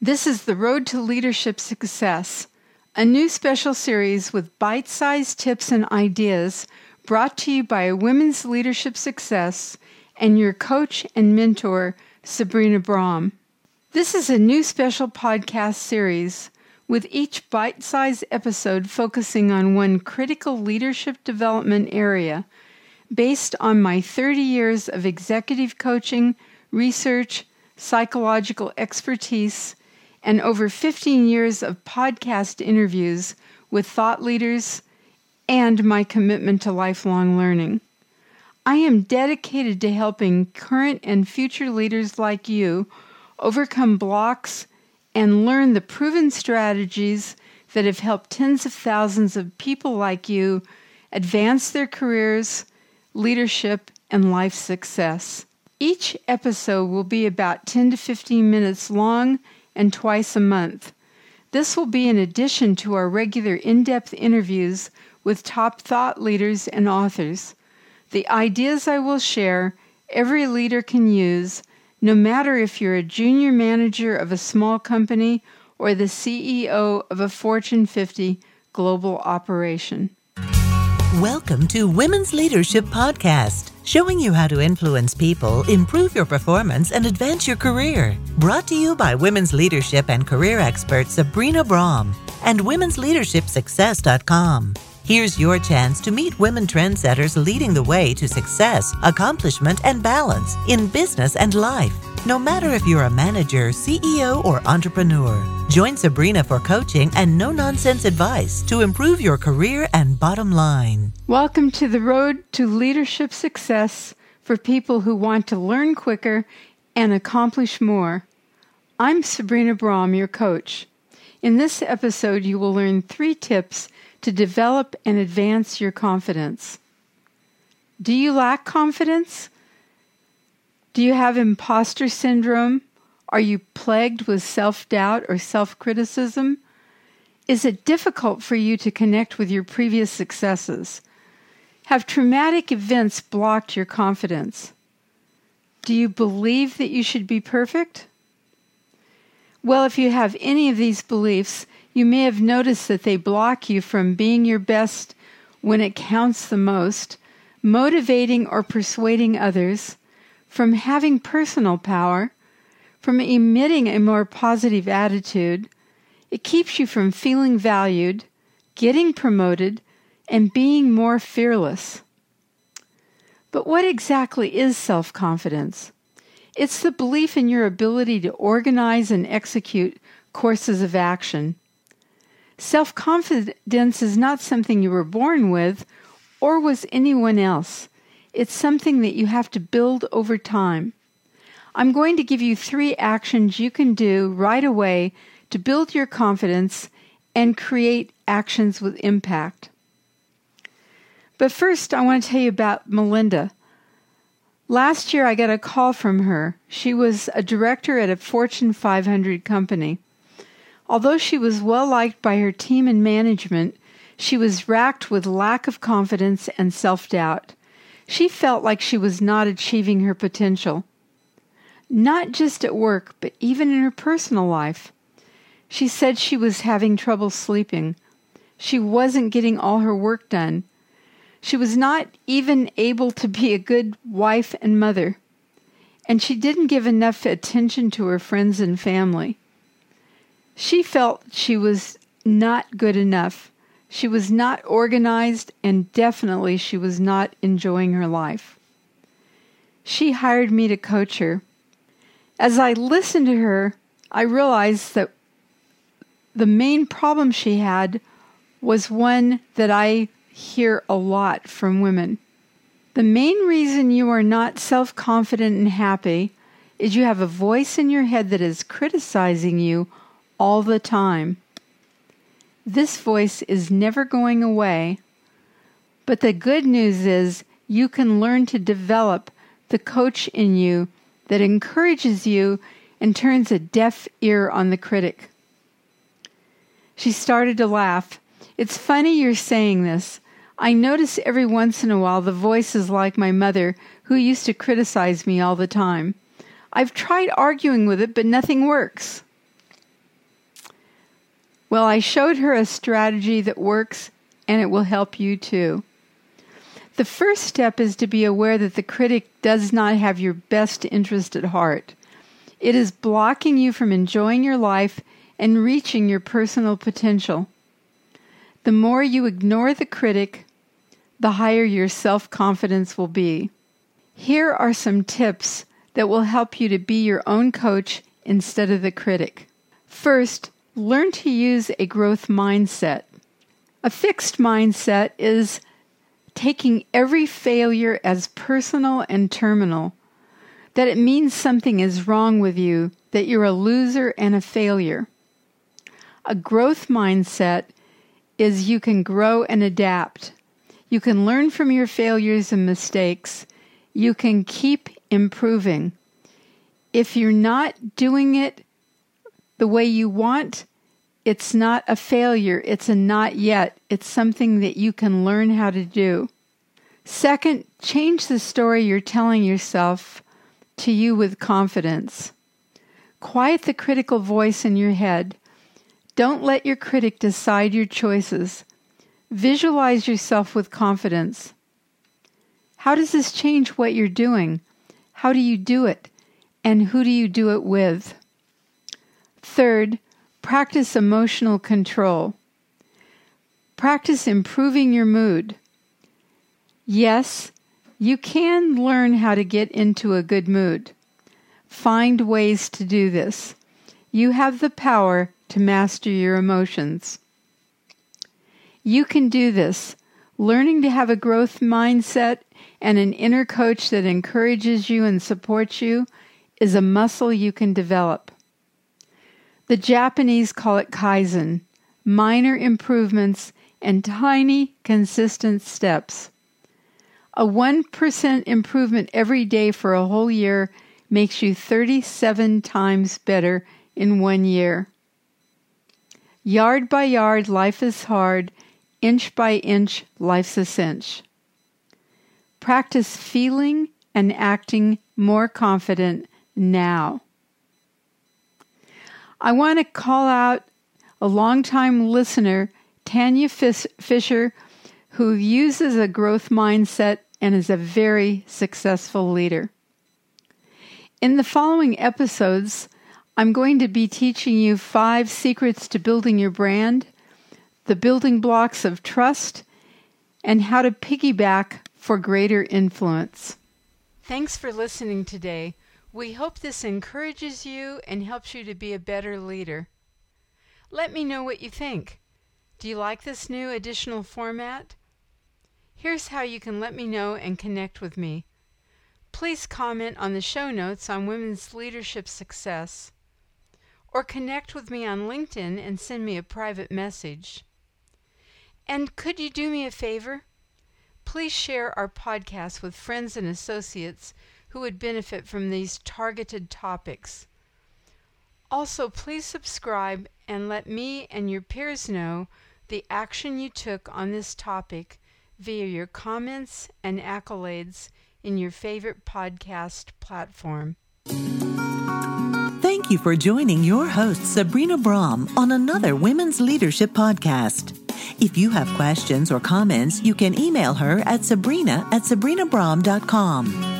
This is the Road to Leadership Success, a new special series with bite-sized tips and ideas brought to you by Women's Leadership Success and your coach and mentor, Sabrina Braham. This is a new special podcast series with each bite-sized episode focusing on one critical leadership development area based on my 30 years of executive coaching, research, psychological expertise, and over 15 years of podcast interviews with thought leaders and my commitment to lifelong learning. I am dedicated to helping current and future leaders like you overcome blocks and learn the proven strategies that have helped tens of thousands of people like you advance their careers, leadership, and life success. Each episode will be about 10 to 15 minutes long and twice a month. This will be in addition to our regular in-depth interviews with top thought leaders and authors. The ideas I will share, every leader can use, no matter if you're a junior manager of a small company or the CEO of a Fortune 50 global operation. Welcome to Women's Leadership Podcast, showing you how to influence people, improve your performance, and advance your career. Brought to you by women's leadership and career expert Sabrina Braham and womensleadershipsuccess.com. Here's your chance to meet women trendsetters leading the way to success, accomplishment, and balance in business and life, no matter if you're a manager, CEO, or entrepreneur. Join Sabrina for coaching and no-nonsense advice to improve your career and bottom line. Welcome to the Road to Leadership Success for people who want to learn quicker and accomplish more. I'm Sabrina Braham, your coach. In this episode, you will learn 3 tips to develop and advance your confidence. Do you lack confidence? Do you have imposter syndrome? Are you plagued with self-doubt or self-criticism? Is it difficult for you to connect with your previous successes? Have traumatic events blocked your confidence? Do you believe that you should be perfect? Well, if you have any of these beliefs, you may have noticed that they block you from being your best when it counts the most, motivating or persuading others, from having personal power, from emitting a more positive attitude. It keeps you from feeling valued, getting promoted, and being more fearless. But what exactly is self-confidence? It's the belief in your ability to organize and execute courses of action. Self-confidence is not something you were born with or was anyone else. It's something that you have to build over time. I'm going to give you 3 actions you can do right away to build your confidence and create actions with impact. But first, I want to tell you about Melinda. Last year, I got a call from her. She was a director at a Fortune 500 company. Although she was well-liked by her team and management, she was racked with lack of confidence and self-doubt. She felt like she was not achieving her potential, not just at work, but even in her personal life. She said she was having trouble sleeping. She wasn't getting all her work done. She was not even able to be a good wife and mother. And she didn't give enough attention to her friends and family. She felt she was not good enough. She was not organized, and definitely she was not enjoying her life. She hired me to coach her. As I listened to her, I realized that the main problem she had was one that I hear a lot from women. The main reason you are not self-confident and happy is you have a voice in your head that is criticizing you all the time. This voice is never going away, but the good news is you can learn to develop the coach in you that encourages you and turns a deaf ear on the critic. She started to laugh. It's funny you're saying this. I notice every once in a while the voice is like my mother, who used to criticize me all the time. I've tried arguing with it, but nothing works. Well, I showed her a strategy that works, and it will help you too. The first step is to be aware that the critic does not have your best interest at heart. It is blocking you from enjoying your life and reaching your personal potential. The more you ignore the critic, the higher your self-confidence will be. Here are some tips that will help you to be your own coach instead of the critic. First, learn to use a growth mindset. A fixed mindset is taking every failure as personal and terminal, that it means something is wrong with you, that you're a loser and a failure. A growth mindset is you can grow and adapt. You can learn from your failures and mistakes. You can keep improving. If you're not doing it the way you want, it's not a failure. It's a not yet. It's something that you can learn how to do. Second, change the story you're telling yourself to you with confidence. Quiet the critical voice in your head. Don't let your critic decide your choices. Visualize yourself with confidence. How does this change what you're doing? How do you do it? And who do you do it with? Third, practice emotional control. Practice improving your mood. Yes, you can learn how to get into a good mood. Find ways to do this. You have the power to master your emotions. You can do this. Learning to have a growth mindset and an inner coach that encourages you and supports you is a muscle you can develop. The Japanese call it kaizen, minor improvements and tiny, consistent steps. A 1% improvement every day for a whole year makes you 37 times better in 1 year. Yard by yard, life is hard. Inch by inch, life's a cinch. Practice feeling and acting more confident now. I want to call out a longtime listener, Tanya Fisher, who uses a growth mindset and is a very successful leader. In the following episodes, I'm going to be teaching you 5 secrets to building your brand, the building blocks of trust, and how to piggyback for greater influence. Thanks for listening today. We hope this encourages you and helps you to be a better leader. Let me know what you think. Do you like this new additional format? Here's how you can let me know and connect with me. Please comment on the show notes on Women's Leadership Success, or connect with me on LinkedIn and send me a private message. And could you do me a favor? Please share our podcast with friends and associates who would benefit from these targeted topics. Also, please subscribe and let me and your peers know the action you took on this topic via your comments and accolades in your favorite podcast platform. Thank you for joining your host, Sabrina Braham, on another Women's Leadership Podcast. If you have questions or comments, you can email her at sabrina@sabrinabraham.com.